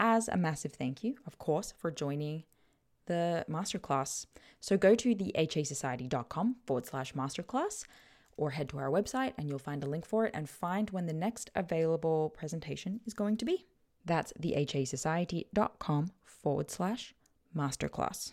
As a massive thank you, of course, for joining the masterclass. So go to thehasociety.com /masterclass or head to our website and you'll find a link for it and find when the next available presentation is going to be. That's thehasociety.com /masterclass.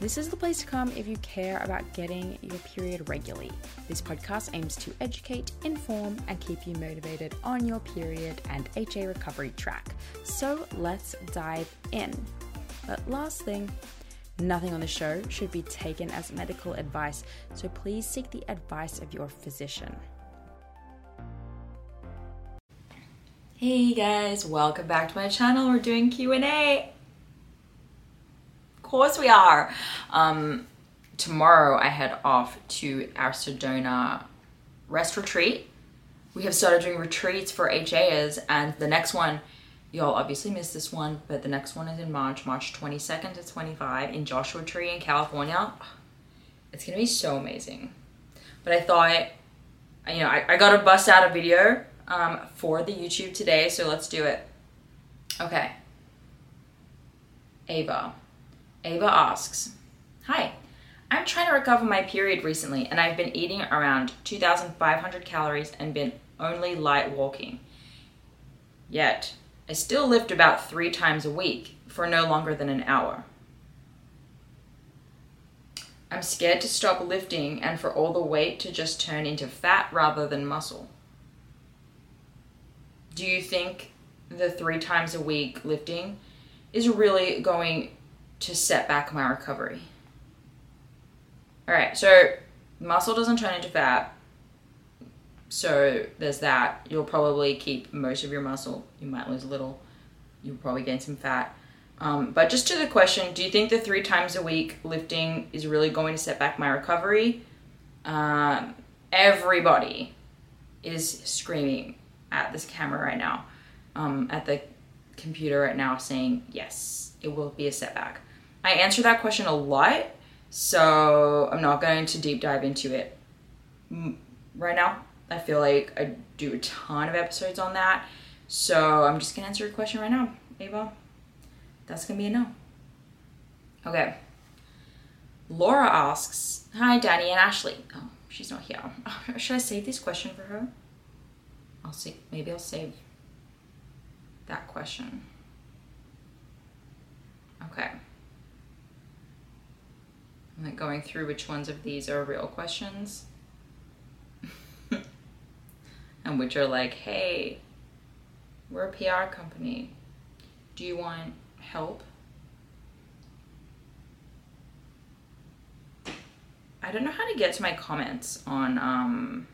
This is the place to come if you care about getting your period regularly. This podcast aims to educate, inform, and keep you motivated on your period and HA recovery track. So let's dive in. But last thing, nothing on the show should be taken as medical advice, so please seek the advice of your physician. Hey guys, welcome back to my channel. We're doing Q&A. Of course we are. Tomorrow I head off to our Sedona rest retreat. We have started doing retreats for HAs, and the next one, y'all obviously missed this one, but the next one is in March 22nd to 25 in Joshua Tree in California. It's gonna be so amazing. But I thought, you know, I gotta bust out a video for the YouTube today, so let's do it. Okay. Ava asks, hi, I'm trying to recover my period recently, and I've been eating around 2,500 calories and been only light walking. Yet, I still lift about 3 times a week for no longer than an hour. I'm scared to stop lifting and for all the weight to just turn into fat rather than muscle. Do you think the 3 times a week lifting is really going to set back my recovery? All right, so muscle doesn't turn into fat. So there's that. You'll probably keep most of your muscle. You might lose a little. You'll probably gain some fat. But just to the question, do you think the 3 times a week lifting is really going to set back my recovery? Everybody is screaming at this camera right now, at the computer right now, saying yes, it will be a setback. I answer that question a lot, so I'm not going to deep dive into it right now. I feel like I do a ton of episodes on that, so I'm just going to answer your question right now, Ava. That's going to be a no. Okay. Laura asks, hi, Dani and Ashley. Oh, she's not here. Should I save this question for her? I'll see. Maybe I'll save that question. Okay. I'm like going through which ones of these are real questions and which are like, hey, we're a PR company. Do you want help? I don't know how to get to my comments on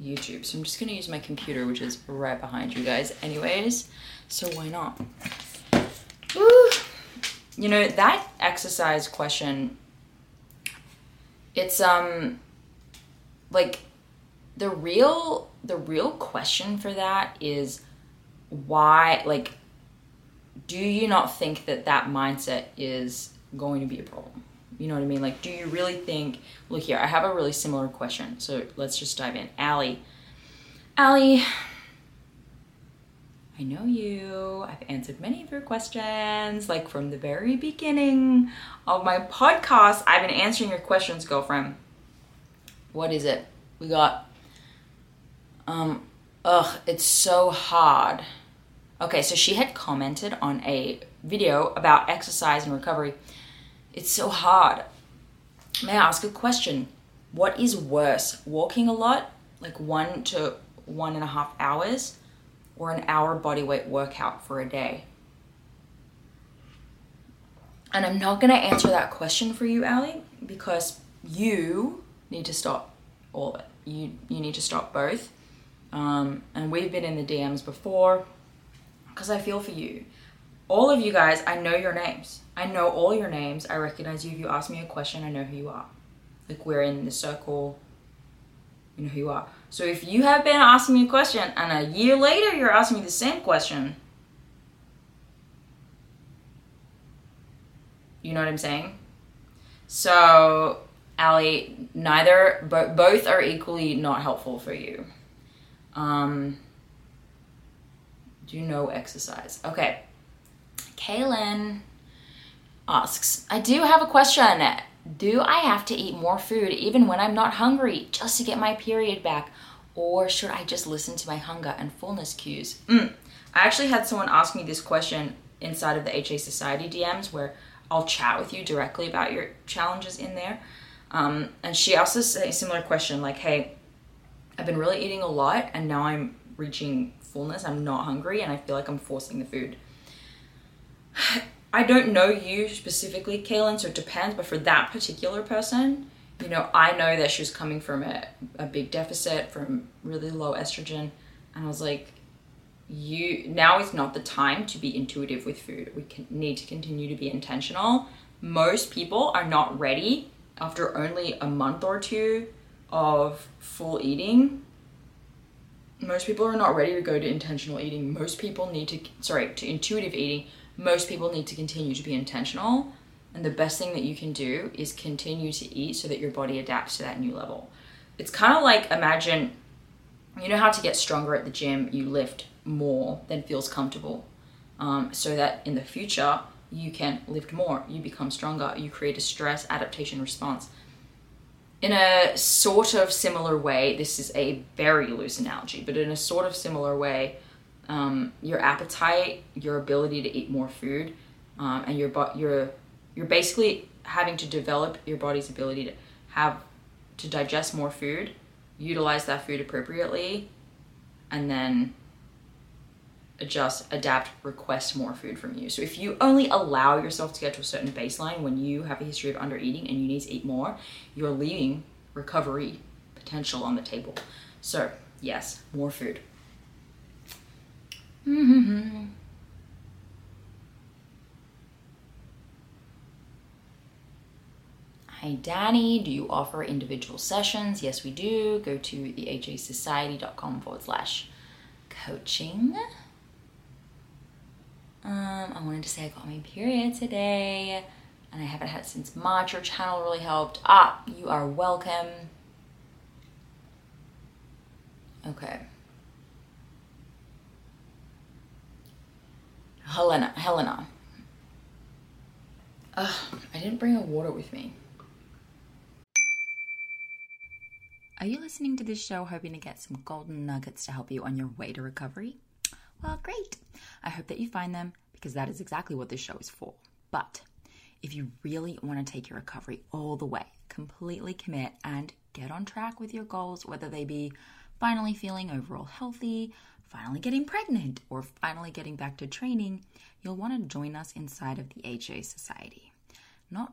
YouTube, so I'm just gonna use my computer, which is right behind you guys anyways, so why not? Woo! You know, that exercise question, it's like the real question for that is why, like, do you not think that mindset is going to be a problem? You know what I mean? Like, do you really think, look here, I have a really similar question. So let's just dive in. Allie, I know you. I've answered many of your questions. Like from the very beginning of my podcast, I've been answering your questions, girlfriend. What is it? We got, it's so hard. Okay, so she had commented on a video about exercise and recovery. It's so hard. May I ask a question? What is worse, walking a lot, like 1 to 1.5 hours, or an hour bodyweight workout for a day? And I'm not gonna answer that question for you, Allie, because you need to stop all of it. You need to stop both. And we've been in the DMs before, because I feel for you. All of you guys, I know your names. I know all your names. I recognize you. If you ask me a question, I know who you are. Like, we're in the circle, you know who you are. So if you have been asking me a question and a year later you're asking me the same question, you know what I'm saying? So, Allie, both are equally not helpful for you. Do no exercise. Okay. Kaylin asks, I do have a question. Do I have to eat more food even when I'm not hungry just to get my period back? Or should I just listen to my hunger and fullness cues? I actually had someone ask me this question inside of the HA Society DMs, where I'll chat with you directly about your challenges in there. And she asked us a similar question, like, hey, I've been really eating a lot and now I'm reaching fullness. I'm not hungry and I feel like I'm forcing the food. I don't know you specifically, Kaylin, so it depends, but for that particular person, you know, I know that she was coming from a big deficit, from really low estrogen, and I was like, now is not the time to be intuitive with food. We need to continue to be intentional. Most people are not ready after only a month or two of full eating. Most people are not ready to go to intentional eating. Most people need to intuitive eating. Most people need to continue to be intentional, and the best thing that you can do is continue to eat so that your body adapts to that new level. It's kind of like, imagine, you know how to get stronger at the gym, you lift more than feels comfortable, so that in the future you can lift more, you become stronger, you create a stress adaptation response. In a sort of similar way, this is a very loose analogy, but in a sort of similar way, your appetite, your ability to eat more food, and you're basically having to develop your body's ability to digest more food, utilize that food appropriately, and then adjust, adapt, request more food from you. So if you only allow yourself to get to a certain baseline when you have a history of under eating and you need to eat more, you're leaving recovery potential on the table. So yes, more food. Mm-hmm. Hi, Dani. Do you offer individual sessions? Yes, we do. Go to thehasociety.com/coaching. I wanted to say I got my period today, and I haven't had it since March. Your channel really helped. Ah, you are welcome. Okay. Helena. Ugh, I didn't bring a water with me. Are you listening to this show hoping to get some golden nuggets to help you on your way to recovery? Well, great. I hope that you find them, because that is exactly what this show is for. But if you really want to take your recovery all the way, completely commit and get on track with your goals, whether they be finally feeling overall healthy, finally getting pregnant, or finally getting back to training, you'll want to join us inside of the HA Society. Not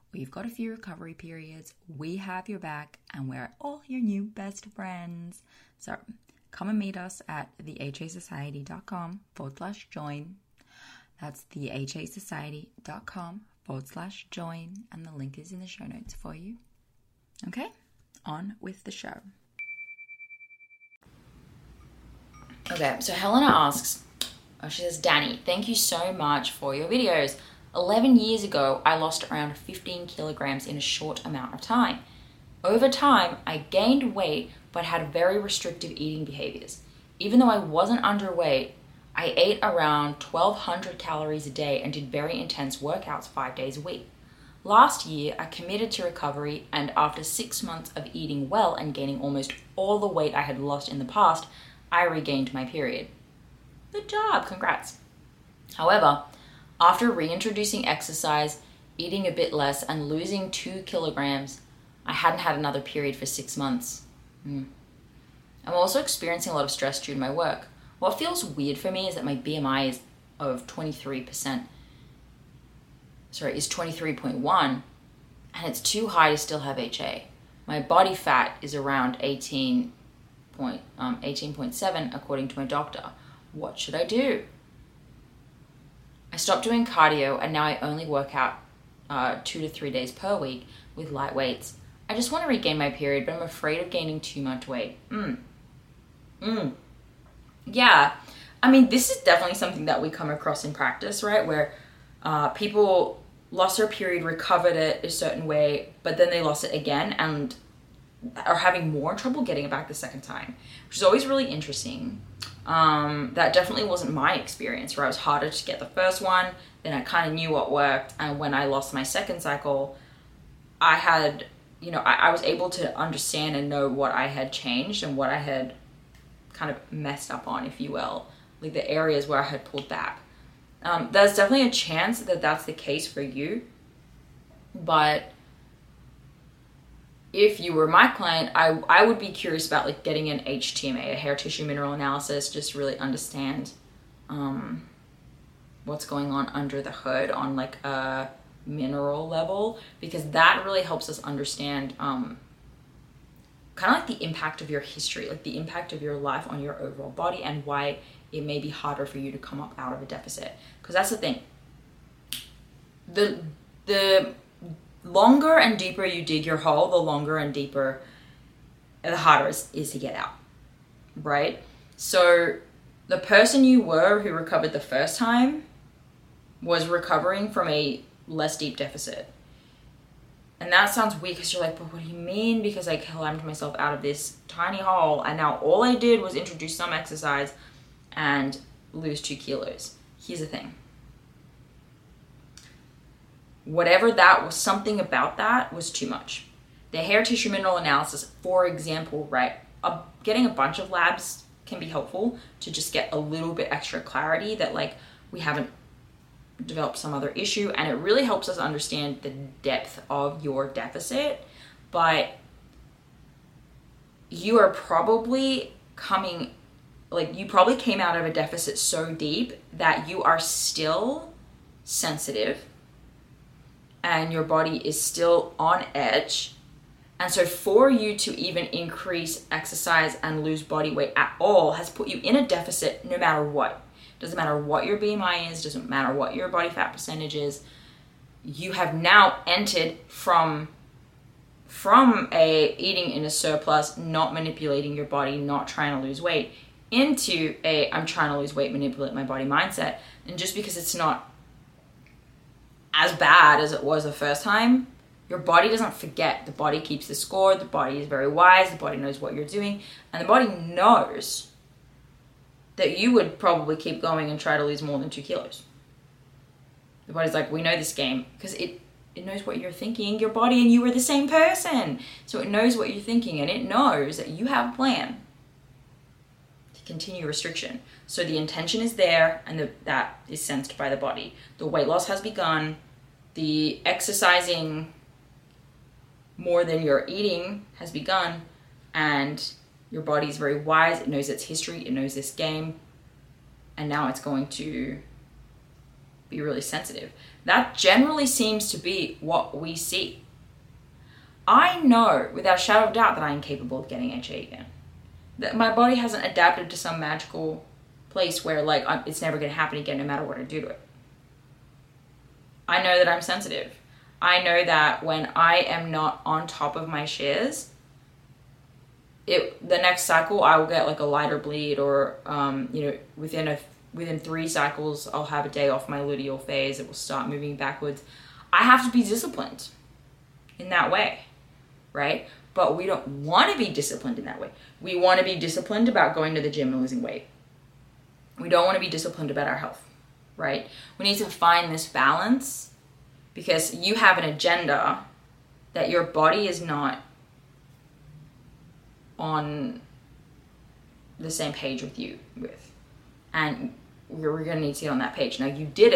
or you've got a few recovery periods, we have your back and we're all your new best friends. So come and meet us at thehasociety.com/join. That's thehasociety.com/join, and the link is in the show notes for you. Okay, on with the show. Okay, so Helena asks, she says, Dani, thank you so much for your videos. 11 years ago, I lost around 15 kilograms in a short amount of time. Over time, I gained weight but had very restrictive eating behaviors. Even though I wasn't underweight, I ate around 1,200 calories a day and did very intense workouts 5 days a week. Last year, I committed to recovery, and after 6 months of eating well and gaining almost all the weight I had lost in the past, I regained my period. Good job, congrats. However, after reintroducing exercise, eating a bit less, and losing 2 kilograms, I hadn't had another period for 6 months. I'm also experiencing a lot of stress due to my work. What feels weird for me is that my BMI is 23.1, and it's too high to still have HA. My body fat is around 18.7, according to my doctor. What should I do? I stopped doing cardio, and now I only work out 2 to 3 days per week with light weights. I just want to regain my period, but I'm afraid of gaining too much weight. Yeah, I mean, this is definitely something that we come across in practice, right? Where people lost their period, recovered it a certain way, but then they lost it again and are having more trouble getting it back the second time, which is always really interesting. That definitely wasn't my experience, where I was harder to get the first one, then I kind of knew what worked, and when I lost my second cycle, I had, I was able to understand and know what I had changed and what I had kind of messed up on, if you will, like the areas where I had pulled back. There's definitely a chance that that's the case for you, but if you were my client, I would be curious about like getting an HTMA, a hair tissue mineral analysis, just really understand what's going on under the hood on like a mineral level, because that really helps us understand kind of like the impact of your history, like the impact of your life on your overall body and why it may be harder for you to come up out of a deficit. Because that's the thing. The longer and deeper you dig your hole, the longer and deeper, the harder it is to get out, right? So the person you were who recovered the first time was recovering from a less deep deficit. And that sounds weird because you're like, but what do you mean? Because I climbed myself out of this tiny hole and now all I did was introduce some exercise and lose 2 kilos. Here's the thing. Whatever that was, something about that was too much. The hair tissue mineral analysis, for example, right? Getting a bunch of labs can be helpful to just get a little bit extra clarity that like we haven't developed some other issue, and it really helps us understand the depth of your deficit. But you are probably coming, like you probably came out of a deficit so deep that you are still sensitive and your body is still on edge. And so for you to even increase exercise and lose body weight at all has put you in a deficit no matter what. Doesn't matter what your BMI is, doesn't matter what your body fat percentage is. You have now entered from a eating in a surplus, not manipulating your body, not trying to lose weight, into a I'm trying to lose weight, manipulate my body mindset. And just because it's not as bad as it was the first time, your body doesn't forget. The body keeps the score. The body is very wise. The body knows what you're doing. And the body knows that you would probably keep going and try to lose more than 2 kilos. The body's like, we know this game, because it knows what you're thinking. Your body and you are the same person. So it knows what you're thinking and it knows that you have a plan to continue restriction. So the intention is there and that is sensed by the body. The weight loss has begun. The exercising more than you're eating has begun, and your body is very wise. It knows its history. It knows this game. And now it's going to be really sensitive. That generally seems to be what we see. I know without a shadow of doubt that I am capable of getting HA again. That my body hasn't adapted to some magical place where like it's never going to happen again no matter what I do to it. I know that I'm sensitive. I know that when I am not on top of my shears, the next cycle I will get like a lighter bleed, or within 3 cycles I'll have a day off my luteal phase. It will start moving backwards. I have to be disciplined in that way, right? But we don't want to be disciplined in that way. We want to be disciplined about going to the gym and losing weight. We don't want to be disciplined about our health, right? We need to find this balance, because you have an agenda that your body is not on the same page with you with, and we're gonna need to get on that page. Now you did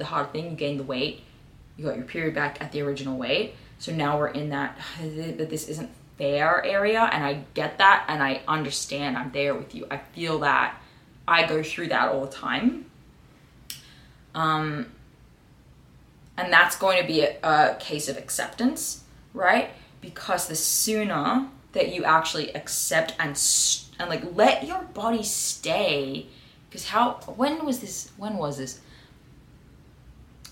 the hard thing, you gained the weight, you got your period back at the original weight, so now we're in that this isn't fair area, and I get that and I understand. I'm there with you. I feel that. I go through that all the time, and that's going to be a case of acceptance, right? Because the sooner that you actually accept and like let your body stay, because when was this?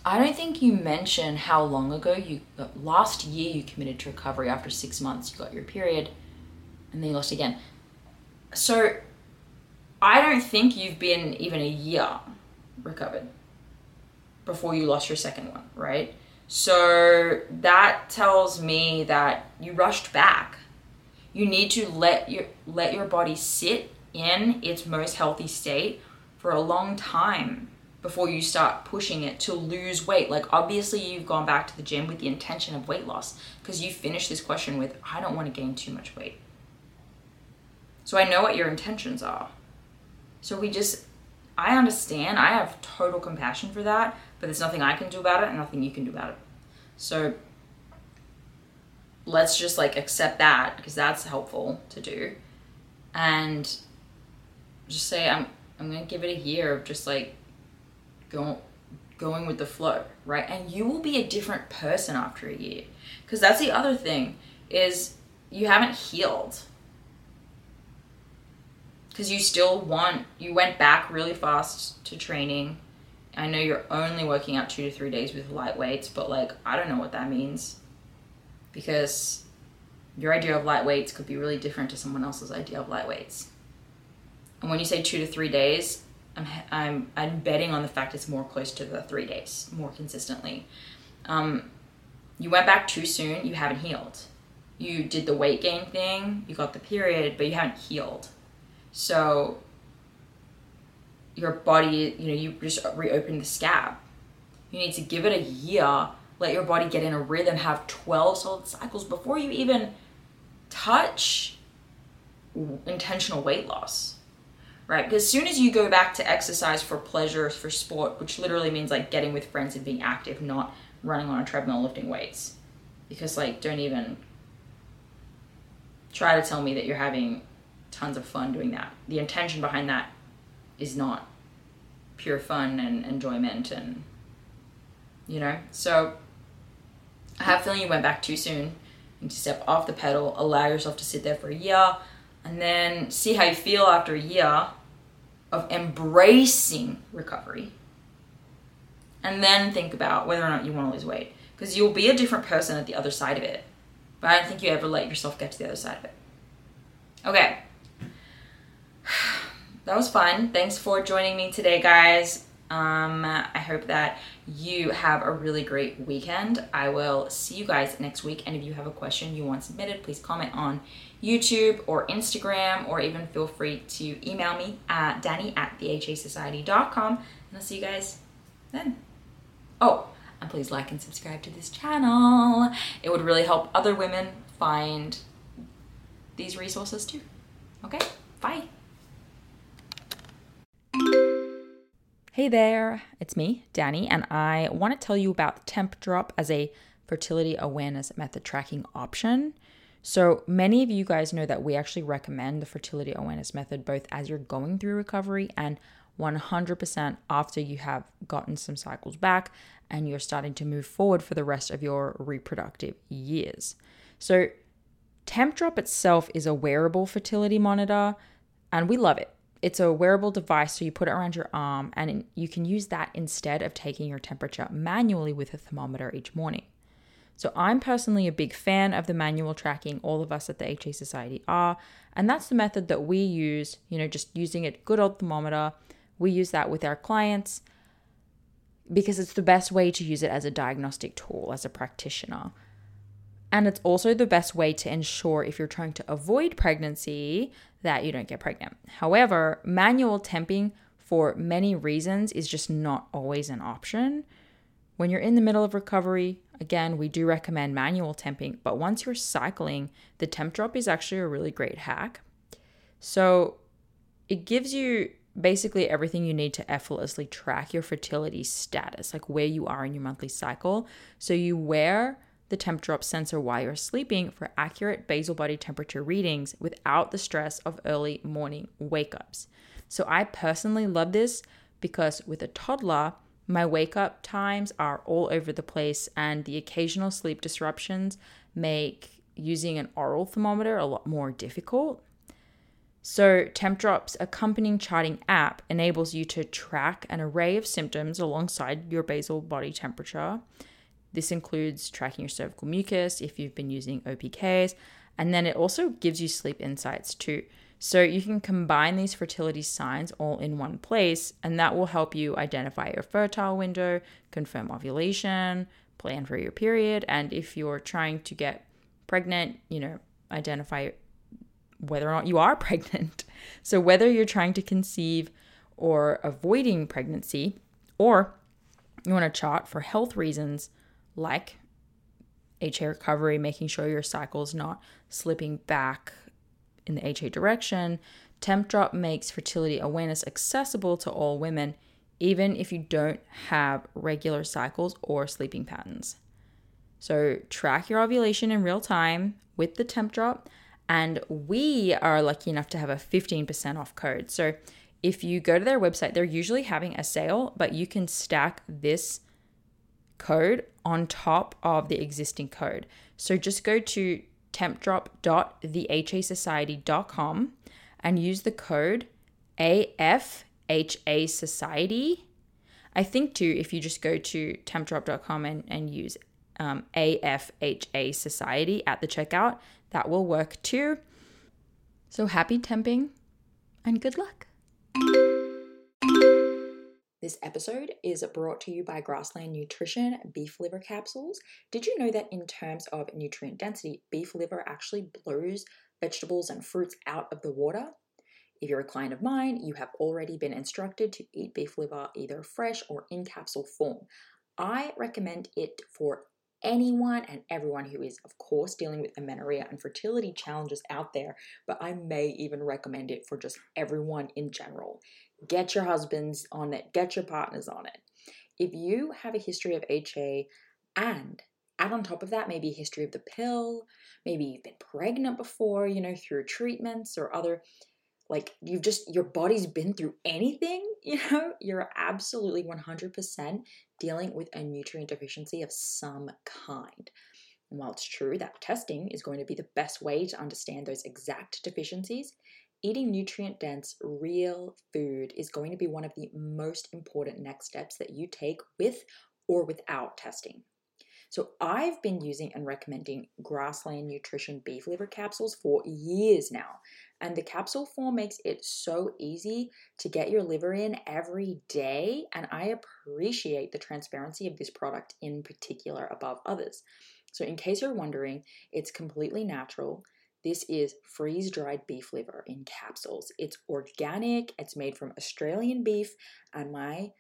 I don't think you mentioned how long ago last year you committed to recovery. After 6 months you got your period and then you lost again. So I don't think you've been even a year recovered before you lost your second one, right? So that tells me that you rushed back. You need to let your body sit in its most healthy state for a long time before you start pushing it to lose weight. Like obviously you've gone back to the gym with the intention of weight loss, because you finished this question with, I don't want to gain too much weight. So I know what your intentions are. So I understand, I have total compassion for that, but there's nothing I can do about it and nothing you can do about it. So let's just like accept that, because that's helpful to do, and just say I'm gonna give it a year of just like going with the flow, right? And you will be a different person after a year, because that's the other thing is you haven't healed, because you went back really fast to training. I know you're only working out 2 to 3 days with light weights, but like I don't know what that means, because your idea of light weights could be really different to someone else's idea of light weights. And when you say 2 to 3 days, I'm betting on the fact it's more close to the 3 days, more consistently. You went back too soon, you haven't healed. You did the weight gain thing, you got the period, but you haven't healed. So your body, you just reopened the scab. You need to give it a year, let your body get in a rhythm, have 12 solid cycles before you even touch intentional weight loss, right? Because as soon as you go back to exercise for pleasure, for sport, which literally means like getting with friends and being active, not running on a treadmill, lifting weights, because like don't even try to tell me that you're having tons of fun doing that. The intention behind that is not pure fun and enjoyment, and so I have a feeling you went back too soon. You need to step off the pedal, allow yourself to sit there for a year, and then see how you feel after a year of embracing recovery, and then think about whether or not you want to lose weight, because you'll be a different person at the other side of it. But I don't think you ever let yourself get to the other side of it. Okay. That was fun. Thanks for joining me today, guys. I hope that you have a really great weekend. I will see you guys next week. And if you have a question you want submitted, please comment on YouTube or Instagram, or even feel free to email me at dani@thehasociety.com. And I'll see you guys then. Oh, and please like and subscribe to this channel. It would really help other women find these resources too. Okay, bye. Hey there, it's me, Dani, and I want to tell you about TempDrop as a fertility awareness method tracking option. So many of you guys know that we actually recommend the fertility awareness method both as you're going through recovery and 100% after you have gotten some cycles back and you're starting to move forward for the rest of your reproductive years. So TempDrop itself is a wearable fertility monitor, and we love it. It's a wearable device, so you put it around your arm and you can use that instead of taking your temperature manually with a thermometer each morning. So I'm personally a big fan of the manual tracking. All of us at the HA Society are, and that's the method that we use, just using a good old thermometer. We use that with our clients because it's the best way to use it as a diagnostic tool, as a practitioner. And it's also the best way to ensure if you're trying to avoid pregnancy that you don't get pregnant. However, manual temping for many reasons is just not always an option. When you're in the middle of recovery, again, we do recommend manual temping, but once you're cycling, the TempDrop is actually a really great hack. So it gives you basically everything you need to effortlessly track your fertility status, like where you are in your monthly cycle. So you wear the TempDrop sensor while you're sleeping for accurate basal body temperature readings without the stress of early morning wake-ups. So I personally love this because with a toddler, my wake-up times are all over the place, and the occasional sleep disruptions make using an oral thermometer a lot more difficult. So TempDrop's accompanying charting app enables you to track an array of symptoms alongside your basal body temperature. This includes tracking your cervical mucus if you've been using OPKs, and then it also gives you sleep insights too. So you can combine these fertility signs all in one place, and that will help you identify your fertile window, confirm ovulation, plan for your period, and if you're trying to get pregnant, identify whether or not you are pregnant. So whether you're trying to conceive or avoiding pregnancy, or you want to chart for health reasons, like HA recovery, making sure your cycle's not slipping back in the HA direction, TempDrop makes fertility awareness accessible to all women, even if you don't have regular cycles or sleeping patterns. So track your ovulation in real time with the TempDrop. And we are lucky enough to have a 15% off code. So if you go to their website, they're usually having a sale, but you can stack this code on top of the existing code. So just go to tempdrop.thehasociety.com and use the code AFHA Society. I think too, if you just go to tempdrop.com and use AFHA Society at the checkout, that will work too. So happy temping and good luck. This episode is brought to you by Grassland Nutrition beef liver capsules. Did you know that in terms of nutrient density, beef liver actually blows vegetables and fruits out of the water? If you're a client of mine, you have already been instructed to eat beef liver either fresh or in capsule form. I recommend it for anyone and everyone who is, of course, dealing with amenorrhea and fertility challenges out there, but I may even recommend it for just everyone in general. Get your husbands on it, get your partners on it. If you have a history of HA and add on top of that maybe a history of the pill, maybe you've been pregnant before, you know, through treatments or other, like you've just, your body's been through anything, you know, you're absolutely 100% dealing with a nutrient deficiency of some kind. And while it's true that testing is going to be the best way to understand those exact deficiencies, eating nutrient-dense, real food is going to be one of the most important next steps that you take with or without testing. So I've been using and recommending Grassland Nutrition beef liver capsules for years now, and the capsule form makes it so easy to get your liver in every day, and I appreciate the transparency of this product in particular above others. So in case you're wondering, it's completely natural. This is freeze-dried beef liver in capsules. It's organic, it's made from Australian beef, and my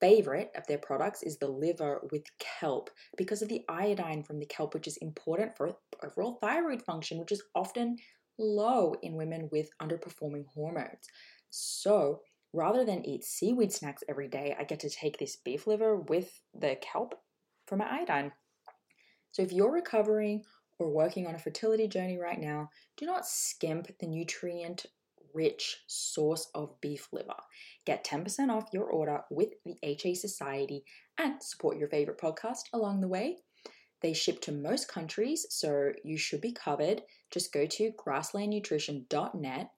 favorite of their products is the liver with kelp because of the iodine from the kelp, which is important for overall thyroid function, which is often low in women with underperforming hormones. So rather than eat seaweed snacks every day, I get to take this beef liver with the kelp for my iodine. So if you're recovering or working on a fertility journey right now, do not skimp the nutrient rich source of beef liver. Get 10% off your order with the HA Society and support your favorite podcast along the way. They ship to most countries, so you should be covered. Just go to grasslandnutrition.net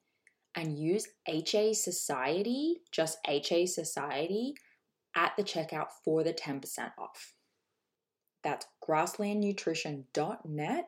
and use HA Society, just HA Society, at the checkout for the 10% off. That's grasslandnutrition.net